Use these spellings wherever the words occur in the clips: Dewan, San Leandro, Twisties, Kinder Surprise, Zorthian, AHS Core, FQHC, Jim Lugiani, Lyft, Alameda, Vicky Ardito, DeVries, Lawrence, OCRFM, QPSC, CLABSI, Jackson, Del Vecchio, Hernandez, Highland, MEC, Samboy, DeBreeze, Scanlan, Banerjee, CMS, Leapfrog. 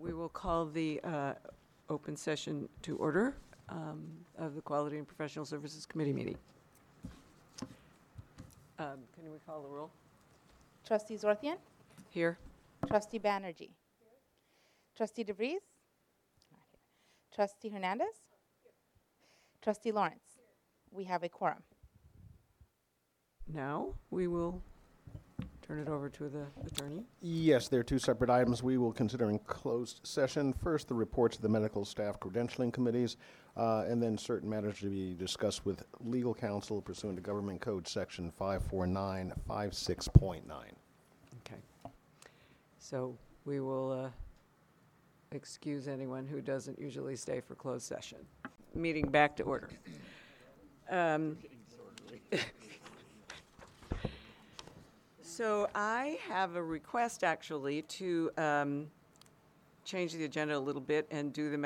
We will call the open session to order of the Quality and Professional Services Committee meeting. Can we call the roll? Trustee Zorthian? Here. Trustee Banerjee? Here. Trustee DeVries? Not here. Trustee Hernandez? Here. Trustee Lawrence? Here. We have a quorum. Now we will turn it over to the attorney. Yes, there are two separate items we will consider in closed session. First, the reports of the medical staff credentialing committees, and then certain matters to be discussed with legal counsel pursuant to Government Code Section 54956.9. Okay. So we will excuse anyone who doesn't usually stay for closed session. Meeting back to order. So I have a request, actually, to change the agenda a little bit and do the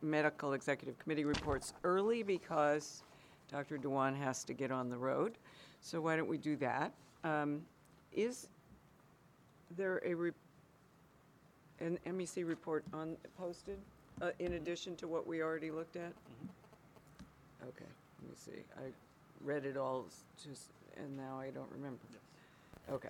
medical executive committee reports early because Dr. Dewan has to get on the road. So why don't we do that? Is there an MEC report posted in addition to what we already looked at? Mm-hmm. Okay, let me see. I read it all just, and now I don't remember. Yes. Okay.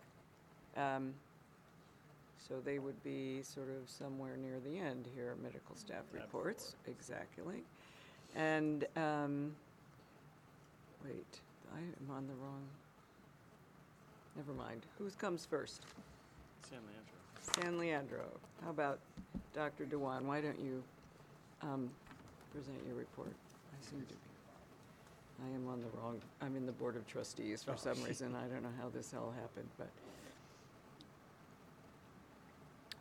So they would be sort of somewhere near the end here, medical staff reports. Exactly. And, wait, I am on the wrong. Never mind. Who comes first? San Leandro. How about Dr. Dewan? Why don't you present your report? I seem to be. I am on the wrong, I'm in the Board of Trustees for some reason. I don't know how this all happened, but.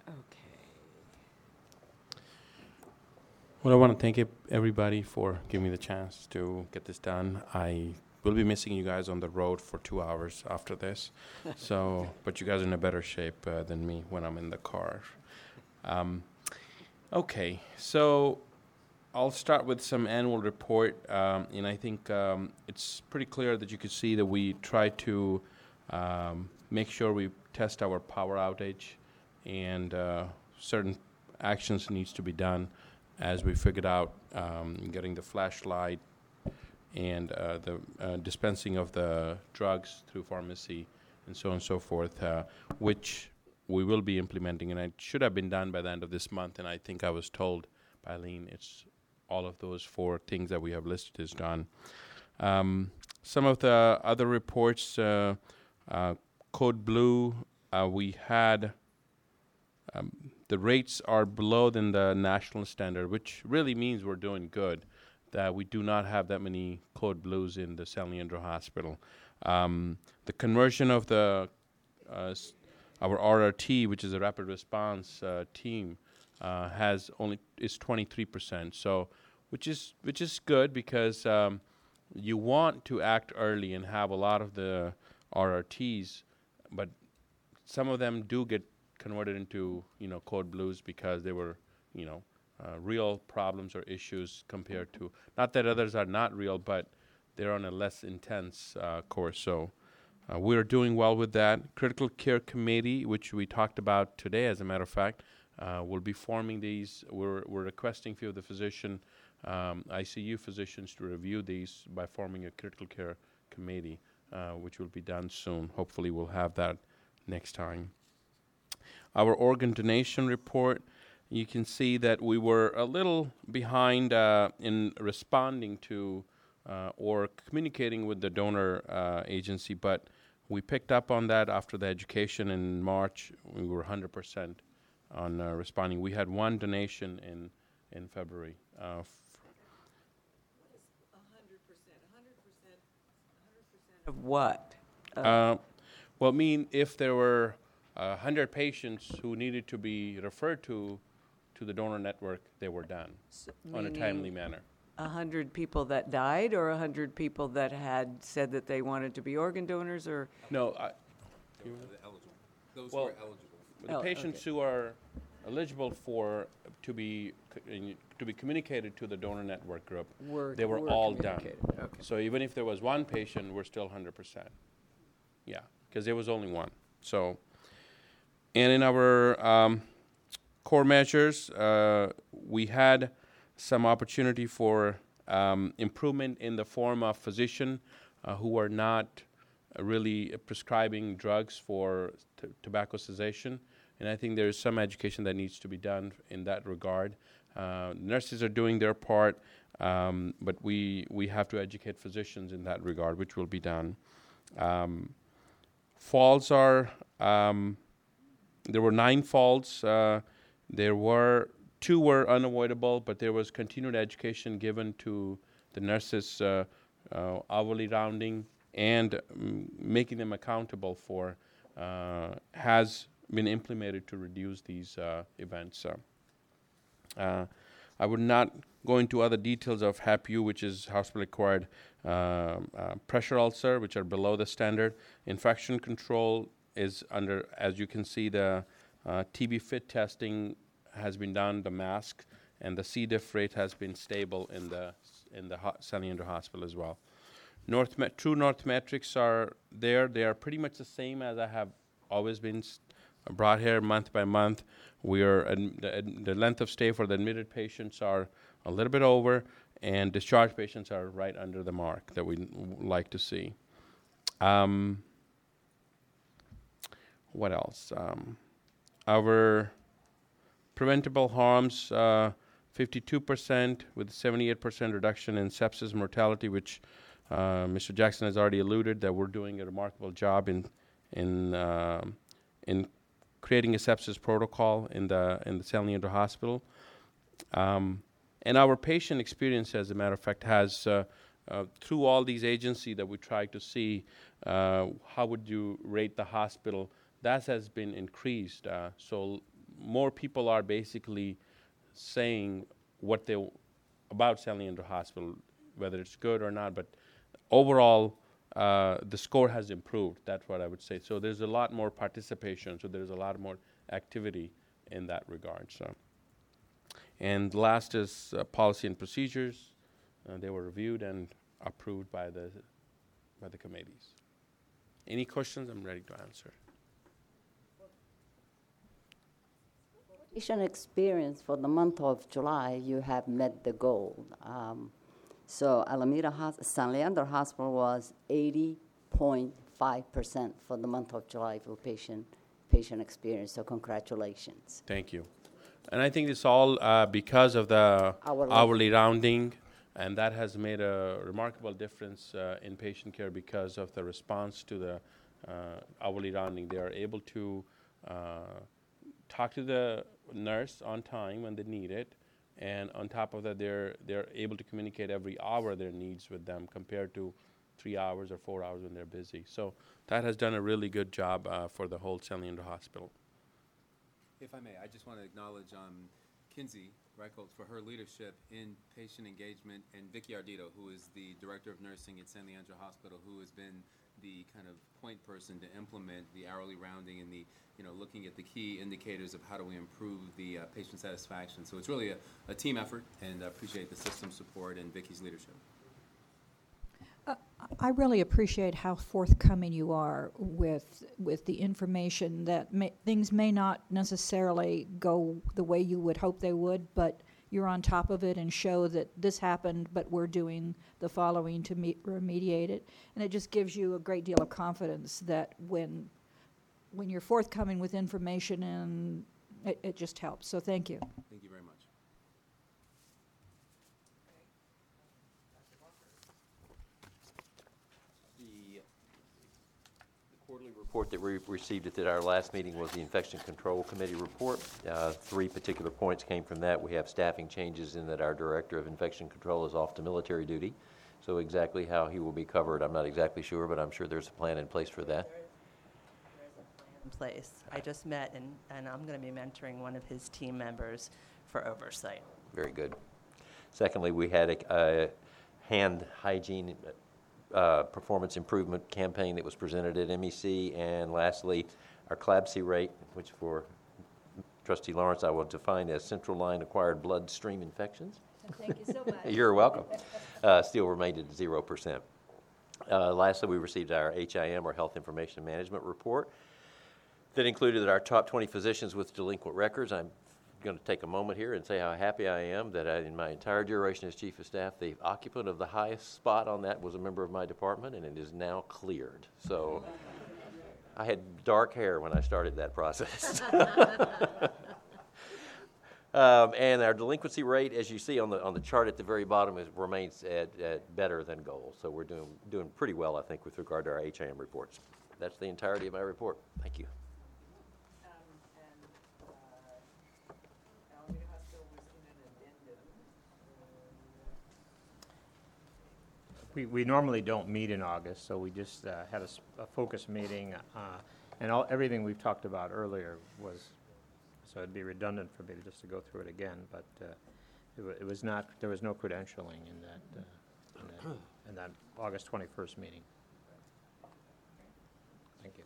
Okay. Well, I want to thank everybody for giving me the chance to get this done. I will be missing you guys on the road for 2 hours after this. So, but you guys are in a better shape than me when I'm in the car. Okay, so I'll start with some annual report, and I think it's pretty clear that you can see that we try to make sure we test our power outage, and certain actions needs to be done as we figured out getting the flashlight and the dispensing of the drugs through pharmacy and so on and so forth, which we will be implementing, and it should have been done by the end of this month, and I think I was told by Eileen it's all of those 4 things that we have listed is done. Some of the other reports, Code Blue, we had the rates are below than the national standard, which really means we're doing good, that we do not have that many Code Blues in the San Leandro Hospital. The conversion of the our RRT, which is a rapid response team, has only is 23%, so which is good because you want to act early and have a lot of the RRTs, but some of them do get converted into Code Blues because they were real problems or issues compared to, not that others are not real, but they're on a less intense course. So we're doing well with that. Critical Care Committee, which we talked about today, as a matter of fact. We'll be forming these. We're requesting few of the ICU physicians to review these by forming a critical care committee, which will be done soon. Hopefully we'll have that next time. Our organ donation report, you can see that we were a little behind in responding to or communicating with the donor agency, but we picked up on that after the education in March. We were 100%. On responding. We had 1 donation in February. What is 100%? 100% of what? Well, I mean, if there were 100 patients who needed to be referred to the donor network, they were done on a timely manner. 100 people that died, or 100 people that had said that they wanted to be organ donors, or? No. Those who were eligible. The patients who are eligible for to be communicated to the donor network group, they were all done. Okay. So even if there was 1 patient, we're still 100%. Yeah, because there was only 1. So, and in our core measures, we had some opportunity for improvement in the form of physicians who are not really prescribing drugs for tobacco cessation. And I think there is some education that needs to be done in that regard. Nurses are doing their part, but we have to educate physicians in that regard, which will be done. Falls are, there were 9 falls. There were 2 were unavoidable, but there was continued education given to the nurses, hourly rounding, and making them accountable for has been implemented to reduce these events. I would not go into other details of HAP-U, which is hospital-acquired pressure ulcer, which are below the standard. Infection control is under, as you can see, the TB fit testing has been done, the mask, and the C. diff rate has been stable in the San Leandro Hospital as well. True North metrics are there. They are pretty much the same as I have always been brought here month by month. We are the length of stay for the admitted patients are a little bit over, and discharged patients are right under the mark that we like to see. What else? Our preventable harms, 52% with 78% reduction in sepsis mortality, which Mr. Jackson has already alluded that we're doing a remarkable job in creating a sepsis protocol in the San Leandro Hospital. And our patient experience, as a matter of fact, has, through all these agencies that we try to see, how would you rate the hospital, that has been increased. So more people are basically saying what they about San Leandro Hospital, whether it's good or not, but overall, the score has improved. That's what I would say. So there's a lot more participation. So there's a lot more activity in that regard. So, and last is policy and procedures. They were reviewed and approved by the committees. Any questions? I'm ready to answer. What patient experience for the month of July? You have met the goal. So Alameda San Leandro Hospital was 80.5% for the month of July for patient experience. So congratulations. Thank you. And I think it's all because of the hourly rounding, and that has made a remarkable difference in patient care because of the response to the hourly rounding. They are able to talk to the nurse on time when they need it. And on top of that, they're able to communicate every hour their needs with them compared to 3 hours or 4 hours when they're busy. So that has done a really good job for the whole San Leandro Hospital. If I may, I just want to acknowledge Kinsey Reichelt for her leadership in patient engagement, and Vicky Ardito, who is the Director of Nursing at San Leandro Hospital, who has been the kind of point person to implement the hourly rounding and the, looking at the key indicators of how do we improve the patient satisfaction. So it's really a team effort, and I appreciate the system support and Vicki's leadership. I really appreciate how forthcoming you are with the information that things may not necessarily go the way you would hope they would, but you're on top of it and show that this happened, but we're doing the following to remediate it. And it just gives you a great deal of confidence that when you're forthcoming with information, and it just helps. So thank you. Thank you very much. The quarterly report that we received at our last meeting was the Infection Control Committee report. 3 particular points came from that. We have staffing changes in that our Director of Infection Control is off to military duty. So exactly how he will be covered, I'm not exactly sure, but I'm sure there's a plan in place for that. Place. I just met, and I'm going to be mentoring one of his team members for oversight. Very good. Secondly, we had a hand hygiene performance improvement campaign that was presented at MEC. And lastly, our CLABSI rate, which for Trustee Lawrence I will define as central line acquired bloodstream infections. Thank you so much. You're welcome. Still remained at 0%. Lastly, we received our HIM, or Health Information Management Report. That included our top 20 physicians with delinquent records. I going to take a moment here and say how happy I am that in my entire duration as Chief of Staff, the occupant of the highest spot on that was a member of my department, and it is now cleared. So I had dark hair when I started that process. And our delinquency rate, as you see on the chart at the very bottom, is, remains at better than goal. So we're doing pretty well, I think, with regard to our HAM reports. That's the entirety of my report. Thank you. We normally don't meet in August, so we just had a focus meeting, and everything we've talked about earlier was, so it'd be redundant for me to go through it again, but it was not, there was no credentialing in that August 21st meeting. Thank you.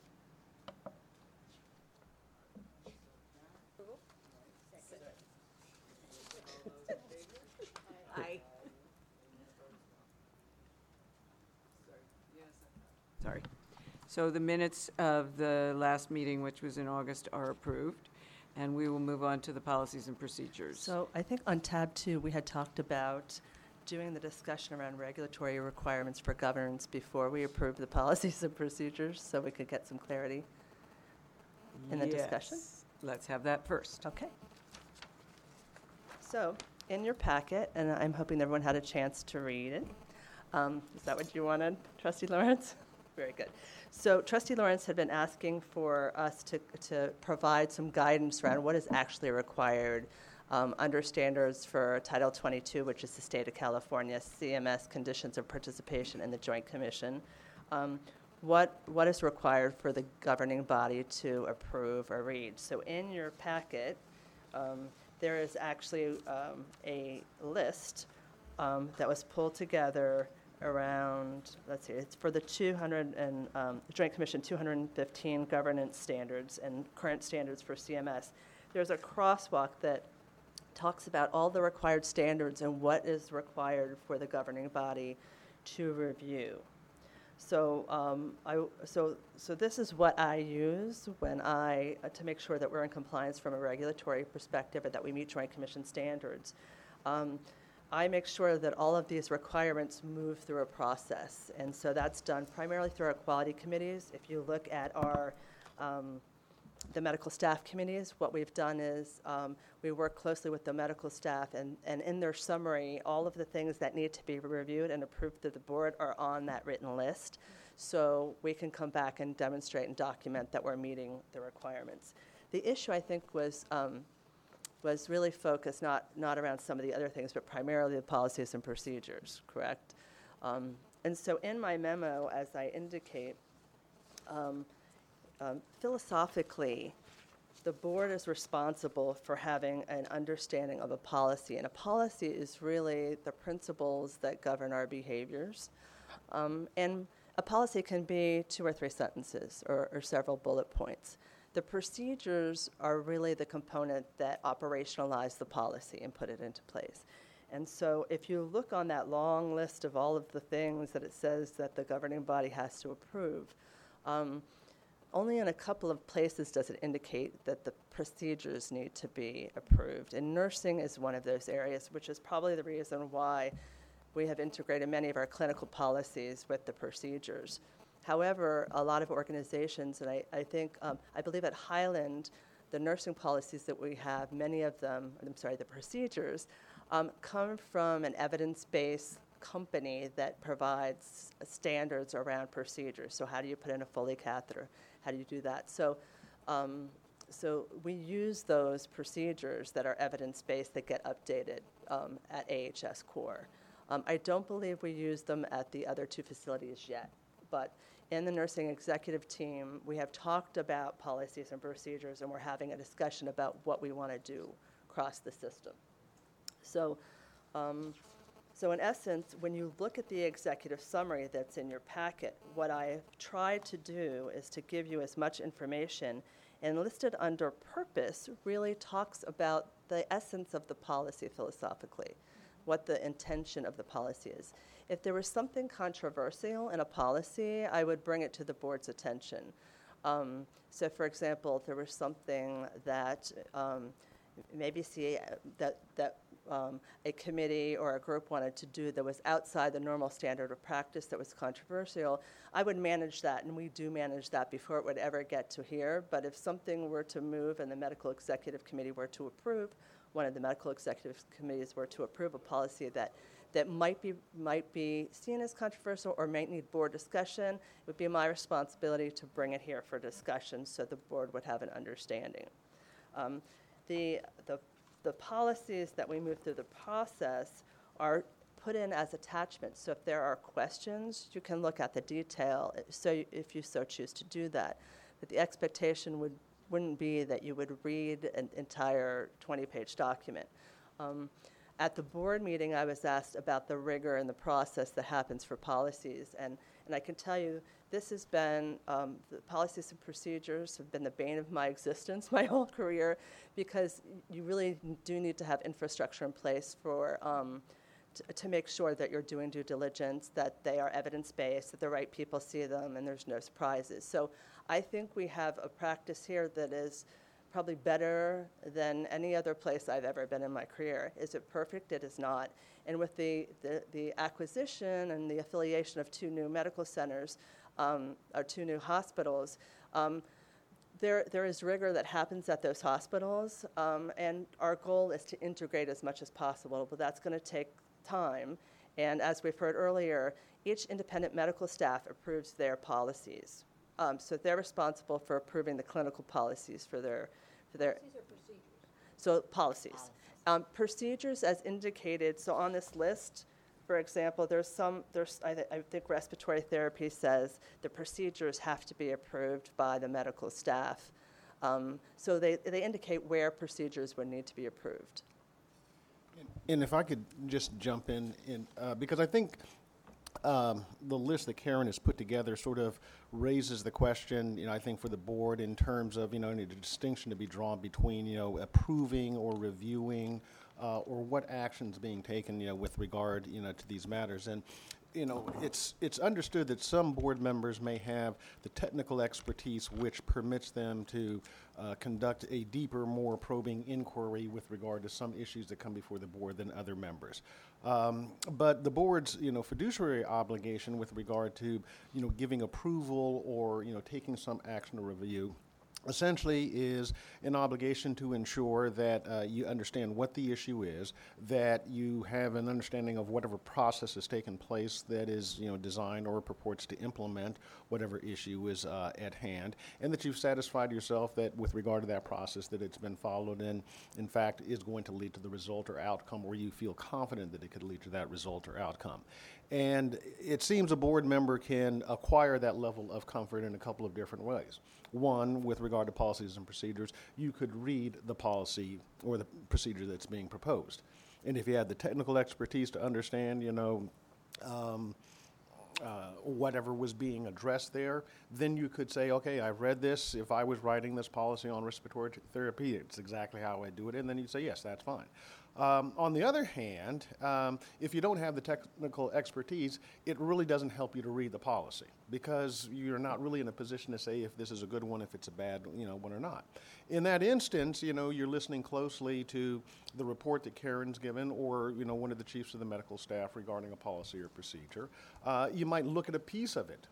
So the minutes of the last meeting, which was in August, are approved, and we will move on to the policies and procedures. So I think on tab 2, we had talked about doing the discussion around regulatory requirements for governance before we approved the policies and procedures, so we could get some clarity in the discussion. Let's have that first. Okay. So in your packet, and I'm hoping everyone had a chance to read it. Is that what you wanted, Trustee Lawrence? Very good. So Trustee Lawrence had been asking for us to provide some guidance around what is actually required under standards for Title 22, which is the State of California, CMS Conditions of Participation in the Joint Commission. What is required for the governing body to approve or read? So in your packet, there is actually a list that was pulled together around, let's see, it's for the Joint Commission 215 governance standards and current standards for CMS. There's a crosswalk that talks about all the required standards and what is required for the governing body to review. So so this is what I use when I to make sure that we're in compliance from a regulatory perspective and that we meet Joint Commission standards. I make sure that all of these requirements move through a process, and so that's done primarily through our quality committees. If you look at our the medical staff committees, what we've done is we work closely with the medical staff, and in their summary, all of the things that need to be reviewed and approved through the board are on that written list, so we can come back and demonstrate and document that we're meeting the requirements. The issue, I think, was really focused not around some of the other things, but primarily the policies and procedures, correct? And so in my memo, as I indicate, philosophically, the board is responsible for having an understanding of a policy, and a policy is really the principles that govern our behaviors. And a policy can be 2 or 3 sentences or several bullet points. The procedures are really the component that operationalize the policy and put it into place. And so if you look on that long list of all of the things that it says that the governing body has to approve, only in a couple of places does it indicate that the procedures need to be approved. And nursing is one of those areas, which is probably the reason why we have integrated many of our clinical policies with the procedures. However, a lot of organizations, and I think, I believe at Highland, the nursing policies that we have, many of them, the procedures, come from an evidence-based company that provides standards around procedures. So how do you put in a Foley catheter? How do you do that? So, we use those procedures that are evidence-based that get updated at AHS Core. I don't believe we use them at the other 2 facilities yet, but in the nursing executive team, we have talked about policies and procedures, and we're having a discussion about what we want to do across the system. So, in essence, when you look at the executive summary that's in your packet, what I've tried to do is to give you as much information, and listed under purpose really talks about the essence of the policy philosophically, what the intention of the policy is. If there was something controversial in a policy, I would bring it to the board's attention. So for example, if there was something that maybe see that a committee or a group wanted to do that was outside the normal standard of practice that was controversial, I would manage that, and we do manage that before it would ever get to here. But if something were to move and the medical executive committee were to approve, one of the medical executive committees were to approve a policy that might be seen as controversial or might need board discussion, it would be my responsibility to bring it here for discussion so the board would have an understanding. The policies that we move through the process are put in as attachments. So if there are questions, you can look at the detail, so if you so choose to do that. But the expectation wouldn't be that you would read an entire 20-page document. At the board meeting, I was asked about the rigor and the process that happens for policies. And I can tell you, this has been, the policies and procedures have been the bane of my existence, my whole career, because you really do need to have infrastructure in place for to make sure that you're doing due diligence, that they are evidence-based, that the right people see them, and there's no surprises. So I think we have a practice here that is probably better than any other place I've ever been in my career. Is it perfect? It is not. And with the acquisition and the affiliation of two new medical centers, or two new hospitals, there is rigor that happens at those hospitals, and our goal is to integrate as much as possible, but that's going to take time. And as we've heard earlier, each independent medical staff approves their policies. So they're responsible for approving the clinical policies for their policies or procedures? So policies. Procedures as indicated, so on this list, for example, I think respiratory therapy says the procedures have to be approved by the medical staff. So they indicate where procedures would need to be approved. And if I could just jump in because I think the list that Karen has put together sort of raises the question, I think for the board in terms of, any distinction to be drawn between, approving or reviewing or what actions being taken, with regard, to these matters. And, it's understood that some board members may have the technical expertise which permits them to conduct a deeper, more probing inquiry with regard to some issues that come before the board than other members. But the board's, fiduciary obligation with regard to, giving approval or, taking some action or review essentially is an obligation to ensure that you understand what the issue is, that you have an understanding of whatever process has taken place that is designed or purports to implement whatever issue is at hand, and that you've satisfied yourself that with regard to that process that it's been followed and in fact is going to lead to the result or outcome, or you feel confident that it could lead to that result or outcome. And it seems a board member can acquire that level of comfort in a couple of different ways. One, with regard to policies and procedures, you could read the policy or the procedure that's being proposed. And if you had the technical expertise to understand, whatever was being addressed there, then you could say, okay, I've read this. If I was writing this policy on respiratory therapy, it's exactly how I do it. And then you'd say, yes, that's fine. On the other hand, if you don't have the technical expertise, it really doesn't help you to read the policy because you're not really in a position to say if this is a good one, if it's a bad one or not. In that instance, you're listening closely to the report that Karen's given or, one of the chiefs of the medical staff regarding a policy or procedure. You might look at a piece of it,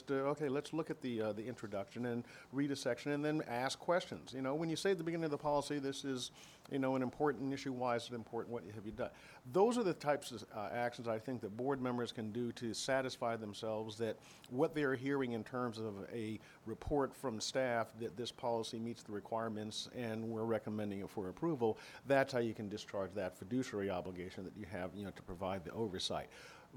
okay, let's look at the introduction and read a section and then ask questions. When you say at the beginning of the policy, this is, an important issue, why is it important, what have you done? Those are the types of actions I think that board members can do to satisfy themselves that what they're hearing in terms of a report from staff that this policy meets the requirements and we're recommending it for approval, that's how you can discharge that fiduciary obligation that you have, to provide the oversight.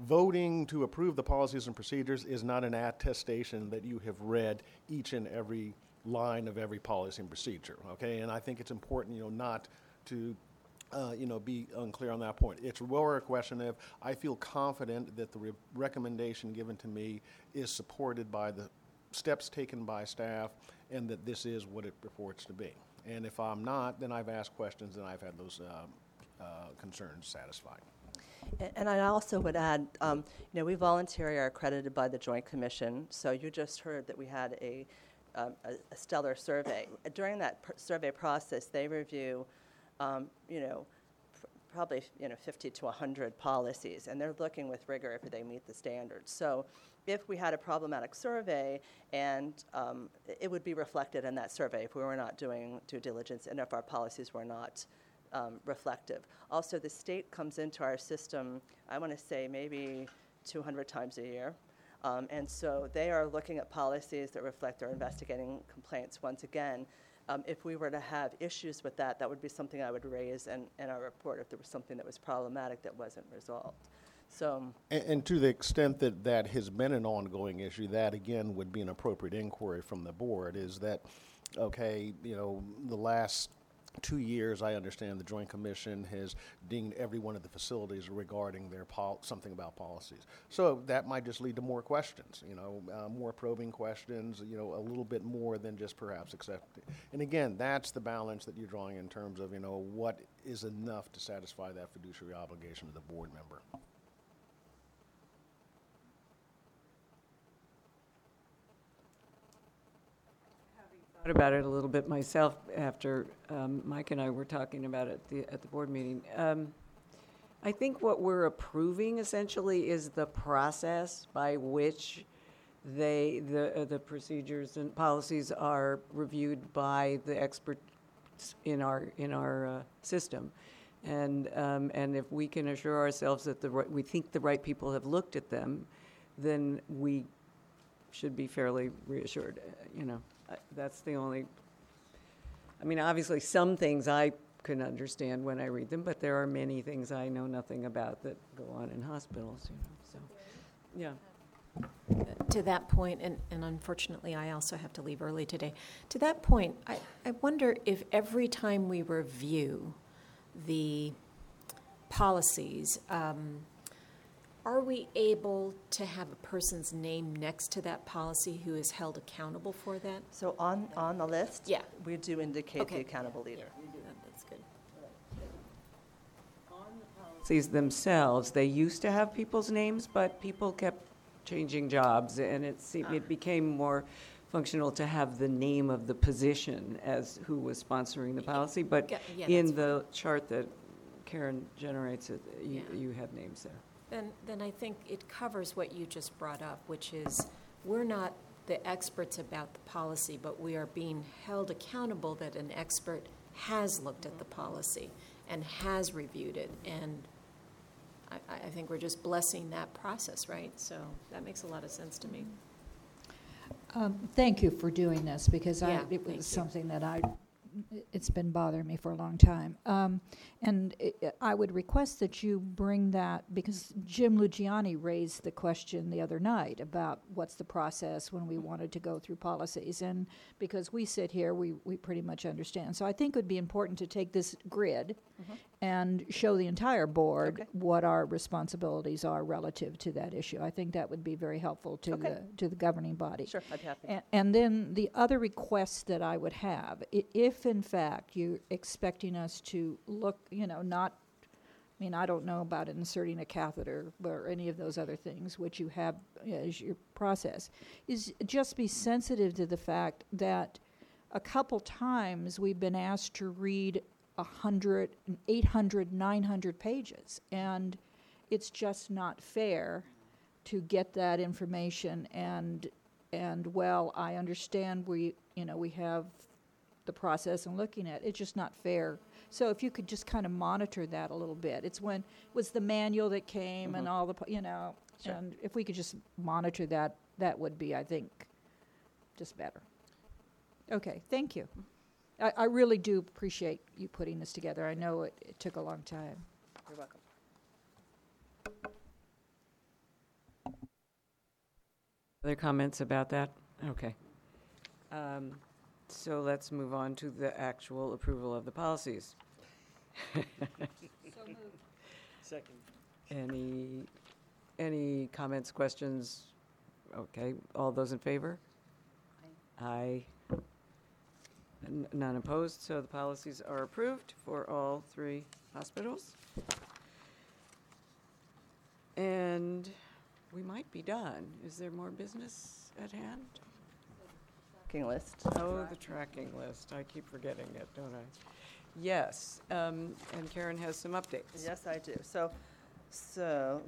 Voting to approve the policies and procedures is not an attestation that you have read each and every line of every policy and procedure, okay? And I think it's important, not to be unclear on that point. It's more a question of I feel confident that the recommendation given to me is supported by the steps taken by staff and that this is what it purports to be. And if I'm not, then I've asked questions and I've had those concerns satisfied. And I also would add, we voluntary are accredited by the Joint Commission, so you just heard that we had a stellar survey. During that survey process, they review probably 50 to 100 policies, and they're looking with rigor if they meet the standards. So if we had a problematic survey, and it would be reflected in that survey if we were not doing due diligence and if our policies were not reflective. Also, the state comes into our system, I want to say maybe 200 times a year. And so they are looking at policies that reflect their investigating complaints once again. If we were to have issues with that, that would be something I would raise in our report if there was something that was problematic that wasn't resolved. So, and to the extent that that has been an ongoing issue, that again would be an appropriate inquiry from the board. Is that, okay, the last 2 years, I understand the Joint Commission has dinged every one of the facilities regarding their something about policies. So that might just lead to more questions, more probing questions, a little bit more than just perhaps accepting. And again, that's the balance that you're drawing in terms of, what is enough to satisfy that fiduciary obligation of the board member. Thought about it a little bit myself after Mike and I were talking about it at the board meeting. I think what we're approving essentially is the process by which the procedures and policies are reviewed by the experts in our system, and if we can assure ourselves that we think the right people have looked at them, then we should be fairly reassured. That's the only, obviously some things I can understand when I read them, but there are many things I know nothing about that go on in hospitals, so, yeah. To that point, and unfortunately I also have to leave early today, to that point, I wonder if every time we review the policies, are we able to have a person's name next to that policy who is held accountable for that? So on the list, yeah, we do indicate the accountable leader. Yeah, that's good. On the policies themselves, they used to have people's names, but people kept changing jobs, and it became more functional to have the name of the position as who was sponsoring the policy. But in the chart that Karen generates, you have names there. Then I think it covers what you just brought up, which is we're not the experts about the policy, but we are being held accountable that an expert has looked at the policy and has reviewed it. And I think we're just blessing that process, right? So that makes a lot of sense to me. Thank you for doing this, because it was something that it's been bothering me for a long time. I would request that you bring that, because Jim Lugiani raised the question the other night about what's the process when we wanted to go through policies. And because we sit here, we pretty much understand. So I think it would be important to take this grid and show the entire board what our responsibilities are relative to that issue. I think that would be very helpful to the governing body. Sure, I'd be happy. And then the other request that I would have, if in fact you're expecting us to look, I don't know about inserting a catheter or any of those other things which you have as your process, is just be sensitive to the fact that a couple times we've been asked to read 100, 800, 900 pages, and it's just not fair to get that information and well, I understand we have the process and looking at it's just not fair. So if you could just kind of monitor that a little bit. It's when it was the manual that came and all the sure. And if we could just monitor that, that would be, I think, just better. Okay, thank you. I really do appreciate you putting this together. I know it took a long time. You're welcome. Other comments about that? Okay. So let's move on to the actual approval of the policies. So moved. Second. Any comments, questions? Okay. All those in favor? Aye. Aye. None opposed. So the policies are approved for all three hospitals. And we might be done. Is there more business at hand? List. Oh, the tracking list. I keep forgetting it, don't I? Yes, and Karen has some updates. Yes, I do. So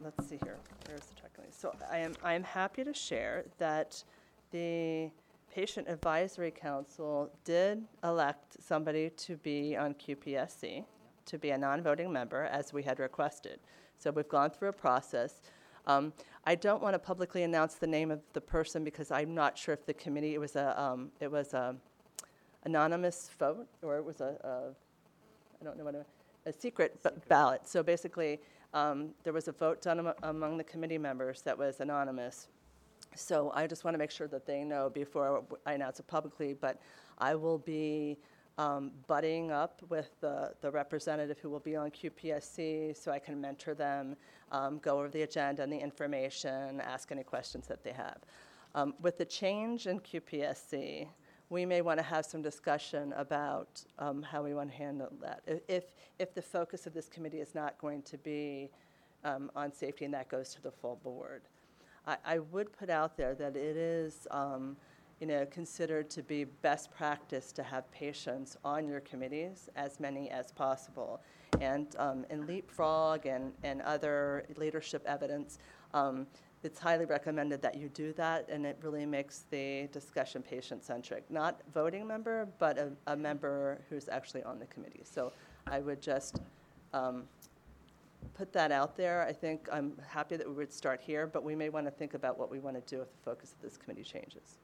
let's see here. Where's the checklist? So I am happy to share that the Patient Advisory Council did elect somebody to be on QPSC, to be a non-voting member, as we had requested. So we've gone through a process. I don't want to publicly announce the name of the person because I'm not sure if the committee, it was a anonymous vote, or it was a secret ballot. So basically, there was a vote done among the committee members that was anonymous. So I just want to make sure that they know before I announce it publicly, but I will be butting up with the representative who will be on QPSC so I can mentor them, go over the agenda and the information, ask any questions that they have. With the change in QPSC, we may want to have some discussion about how we want to handle that. If the focus of this committee is not going to be on safety and that goes to the full board. I would put out there that it is considered to be best practice to have patients on your committees, as many as possible. And in Leapfrog and other leadership evidence, it's highly recommended that you do that, and it really makes the discussion patient-centric. Not voting member, but a member who's actually on the committee. So I would just put that out there. I think I'm happy that we would start here, but we may want to think about what we want to do if the focus of this committee changes.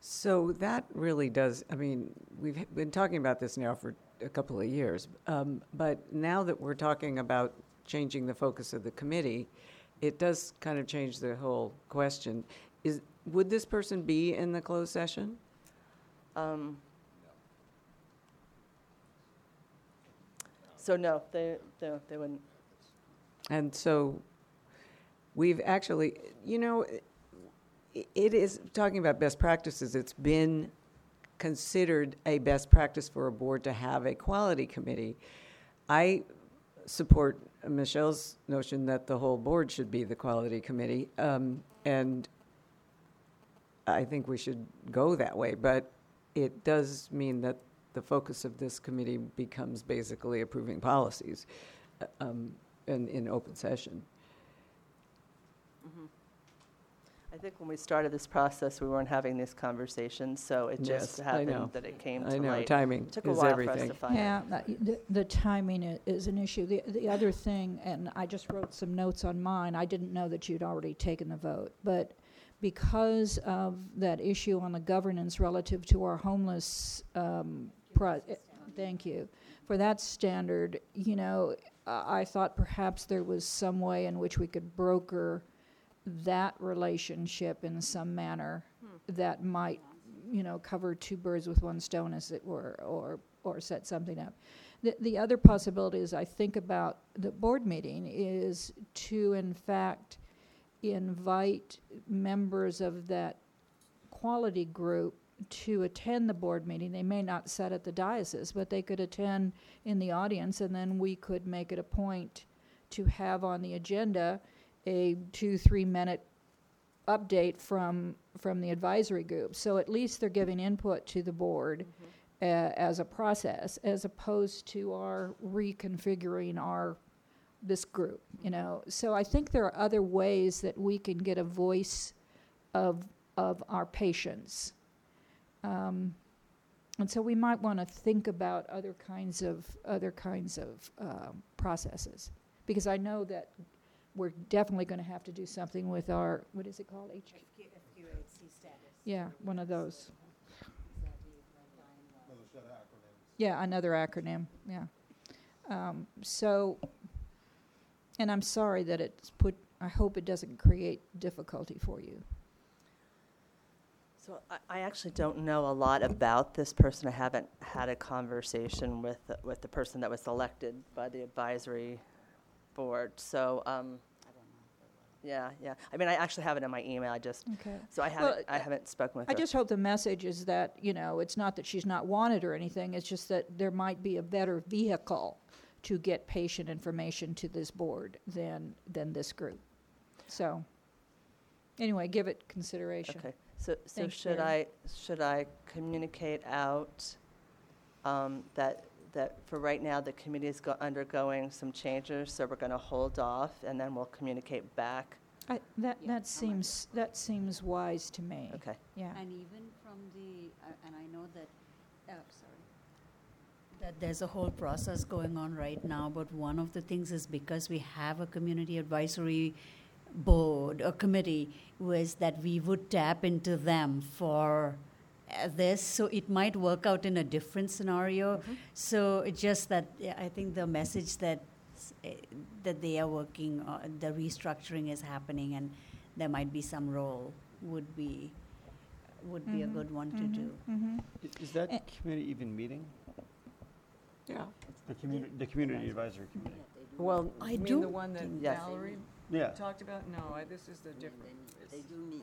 So that really does, we've been talking about this now for a couple of years, but now that we're talking about changing the focus of the committee, it does kind of change the whole question. Would this person be in the closed session? So no, they wouldn't. And so we've actually, it is, talking about best practices, it's been considered a best practice for a board to have a quality committee. I support Michelle's notion that the whole board should be the quality committee, and I think we should go that way, but it does mean that the focus of this committee becomes basically approving policies in open session. Mm-hmm. I think when we started this process, we weren't having these conversations, so it just happened that it came to light. Timing is everything. It took a while for us to find it. Yeah, the timing is an issue. The other thing, and I just wrote some notes on mine, I didn't know that you'd already taken the vote, but because of that issue on the governance relative to our homeless, thank you, for that standard, I thought perhaps there was some way in which we could broker that relationship in some manner that might, cover two birds with one stone, as it were, or set something up. The other possibility is I think about the board meeting is to, in fact, invite members of that quality group to attend the board meeting. They may not sit at the diocese, but they could attend in the audience, and then we could make it a point to have on the agenda a 2-3 minute update from the advisory group. So at least they're giving input to the board as a process, as opposed to our reconfiguring this group, So I think there are other ways that we can get a voice of our patients. And so we might want to think about other kinds of processes, because I know that we're definitely going to have to do something with our, what is it called? FQHC status. Yeah, one of those. Yeah, another acronym, yeah. And I'm sorry that I hope it doesn't create difficulty for you. So I actually don't know a lot about this person. I haven't had a conversation with the person that was elected by the advisory board. So, I don't know. Yeah. I actually have it in my email. I haven't spoken with her. I just hope the message is that, it's not that she's not wanted or anything. It's just that there might be a better vehicle to get patient information to this board than this group. So, anyway, give it consideration. Okay. So should I communicate out that that for right now the committee is undergoing some changes, so we're going to hold off, and then we'll communicate back. That seems wise to me. Okay. Yeah. And even from the and I know that that there's a whole process going on right now, but one of the things is because we have a community advisory board or committee, was that we would tap into them for this, so it might work out in a different scenario. Mm-hmm. So it's just that I think the message that they are working on, the restructuring is happening, and there might be some role would mm-hmm. be a good one mm-hmm. to do. Mm-hmm. Is that committee even meeting? Yeah, the community advisory committee. Yeah, well, I mean do the one that Valerie talked about. No, this is the different. They do meet.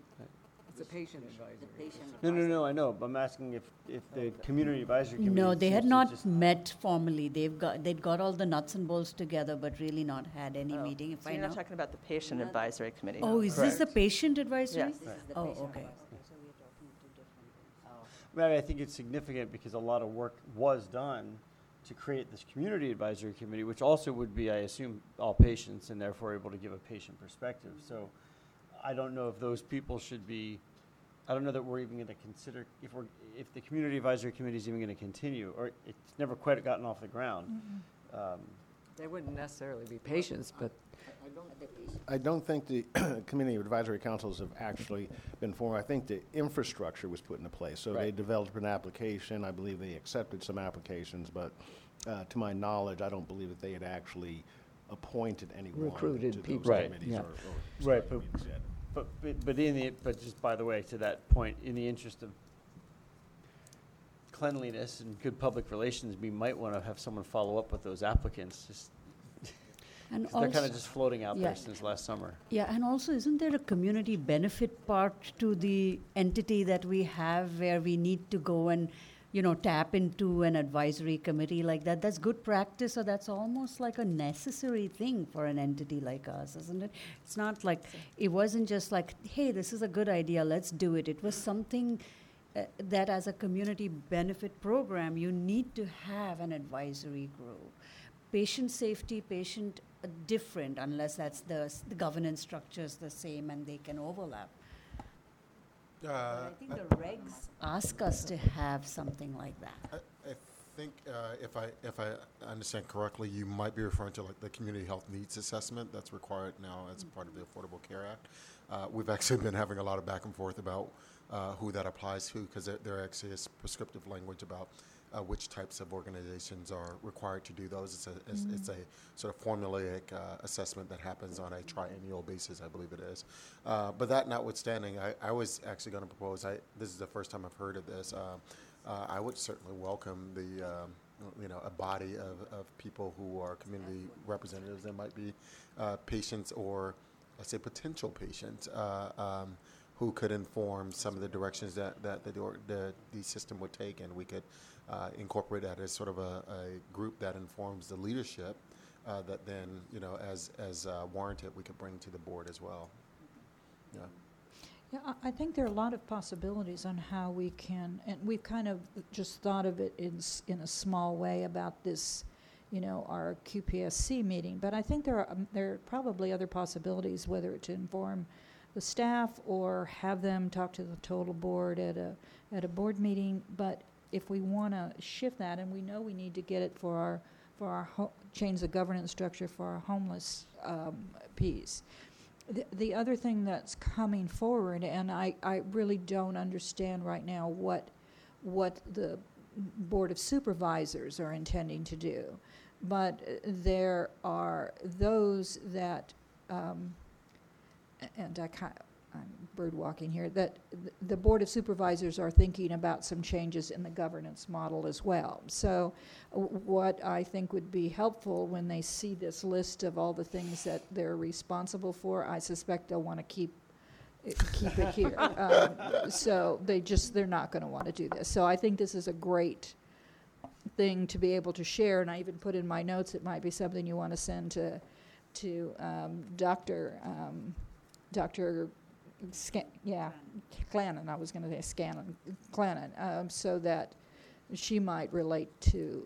It's a patient advisory. No, I know, but I'm asking if the community advisory committee. No, they had not met formally. They'd got all the nuts and bolts together, but really not had any meeting. If so I know. You're not talking about the patient advisory committee. Oh, no. Is correct. This the patient advisory? Yes. This is the patient okay. Advisory. Well, I think it's significant because a lot of work was done to create this community advisory committee, which also would be, I assume, all patients and therefore able to give a patient perspective. So I don't know if those people should be, I don't know that we're even going to consider, if the community advisory committee is even going to continue, or it's never quite gotten off the ground. Mm-hmm. They wouldn't necessarily be patients, but. I don't think the community advisory councils have actually been formed. I think the infrastructure was put into place. So They developed an application. I believe they accepted some applications, but to my knowledge, I don't believe that they had actually appointed anyone. Recruited to people. Those committees or right. But just by the way, to that point, in the interest of cleanliness and good public relations, we might want to have someone follow up with those applicants. Just. And also, they're kind of just floating out there since last summer. Yeah, and also, isn't there a community benefit part to the entity that we have where we need to go and, tap into an advisory committee like that? That's good practice, or that's almost like a necessary thing for an entity like us, isn't it? It's not like, it wasn't just like, hey, this is a good idea, let's do it. It was something that as a community benefit program, you need to have an advisory group. Patient safety, patient different, unless that's the governance structure is the same and they can overlap. I think the regs ask us to have something like that. I think if I understand correctly, you might be referring to like the community health needs assessment that's required now as part of the Affordable Care Act. We've actually been having a lot of back and forth about who that applies to, because there actually is prescriptive language about which types of organizations are required to do those. It's a sort of formulaic assessment that happens on a triennial basis, I believe it is. But that notwithstanding, I was actually going to propose, this is the first time I've heard of this, I would certainly welcome the, a body of people who are community representatives that might be patients or, I say, potential patients, who could inform some of the directions that the system would take, and we could incorporate that as sort of a group that informs the leadership that then, as warranted, we could bring to the board as well. Yeah. Yeah, I think there are a lot of possibilities on how we can, and we've kind of just thought of it in a small way about this, our QPSC meeting, but I think there are probably other possibilities, whether to inform the staff or have them talk to the total board at a board meeting. But if we want to shift that, and we know we need to get it for our change the governance structure for our homeless piece. The other thing that's coming forward, and I really don't understand right now what the Board of Supervisors are intending to do, but there are those that and I'm bird walking here, that the Board of Supervisors are thinking about some changes in the governance model as well. So what I think would be helpful when they see this list of all the things that they're responsible for, I suspect they'll want to keep it here. So they're not going to want to do this. So I think this is a great thing to be able to share, and I even put in my notes it might be something you want to send to Dr. Scanlan. I was going to say Scanlan, so that she might relate to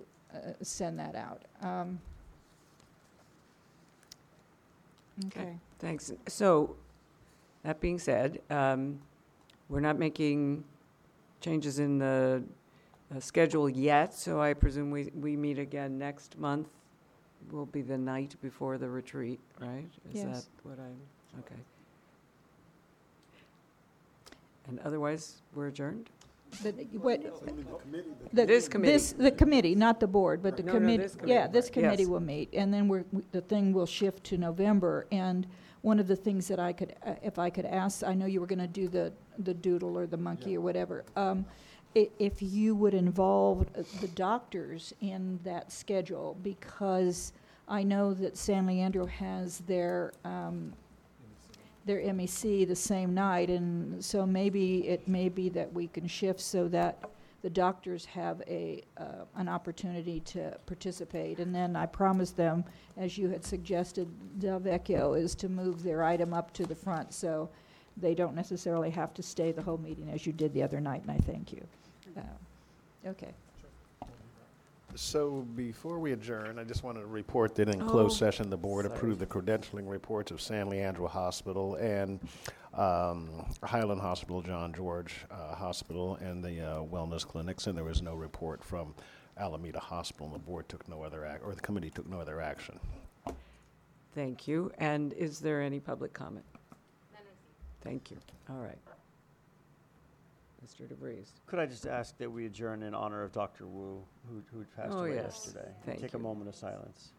send that out. Okay. Thanks. So that being said, we're not making changes in the schedule yet, so I presume we meet again next month. Will be the night before the retreat, right? Is that what I'm... Okay. And otherwise, we're adjourned? The committee, not the board, but the committee. This committee will meet, and then the thing will shift to November. And one of the things that I could, if I could ask, I know you were going to do the doodle or the monkey or whatever. If you would involve the doctors in that schedule, because I know that San Leandro has their MEC the same night, and so maybe it may be that we can shift so that the doctors have an opportunity to participate. And then I promised them, as you had suggested, Del Vecchio is to move their item up to the front, so they don't necessarily have to stay the whole meeting as you did the other night, and I thank you. Okay. So before we adjourn, I just want to report that in closed session, the board approved the credentialing reports of San Leandro Hospital and Highland Hospital, John George Hospital, and the wellness clinics, and there was no report from Alameda Hospital, and the board took no other action, or the committee took no other action. Thank you. And is there any public comment? None. Thank you. All right. Mr. DeBreeze. Could I just ask that we adjourn in honor of Dr. Wu, who passed away yesterday? Take a moment of silence.